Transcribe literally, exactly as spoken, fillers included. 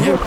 is here.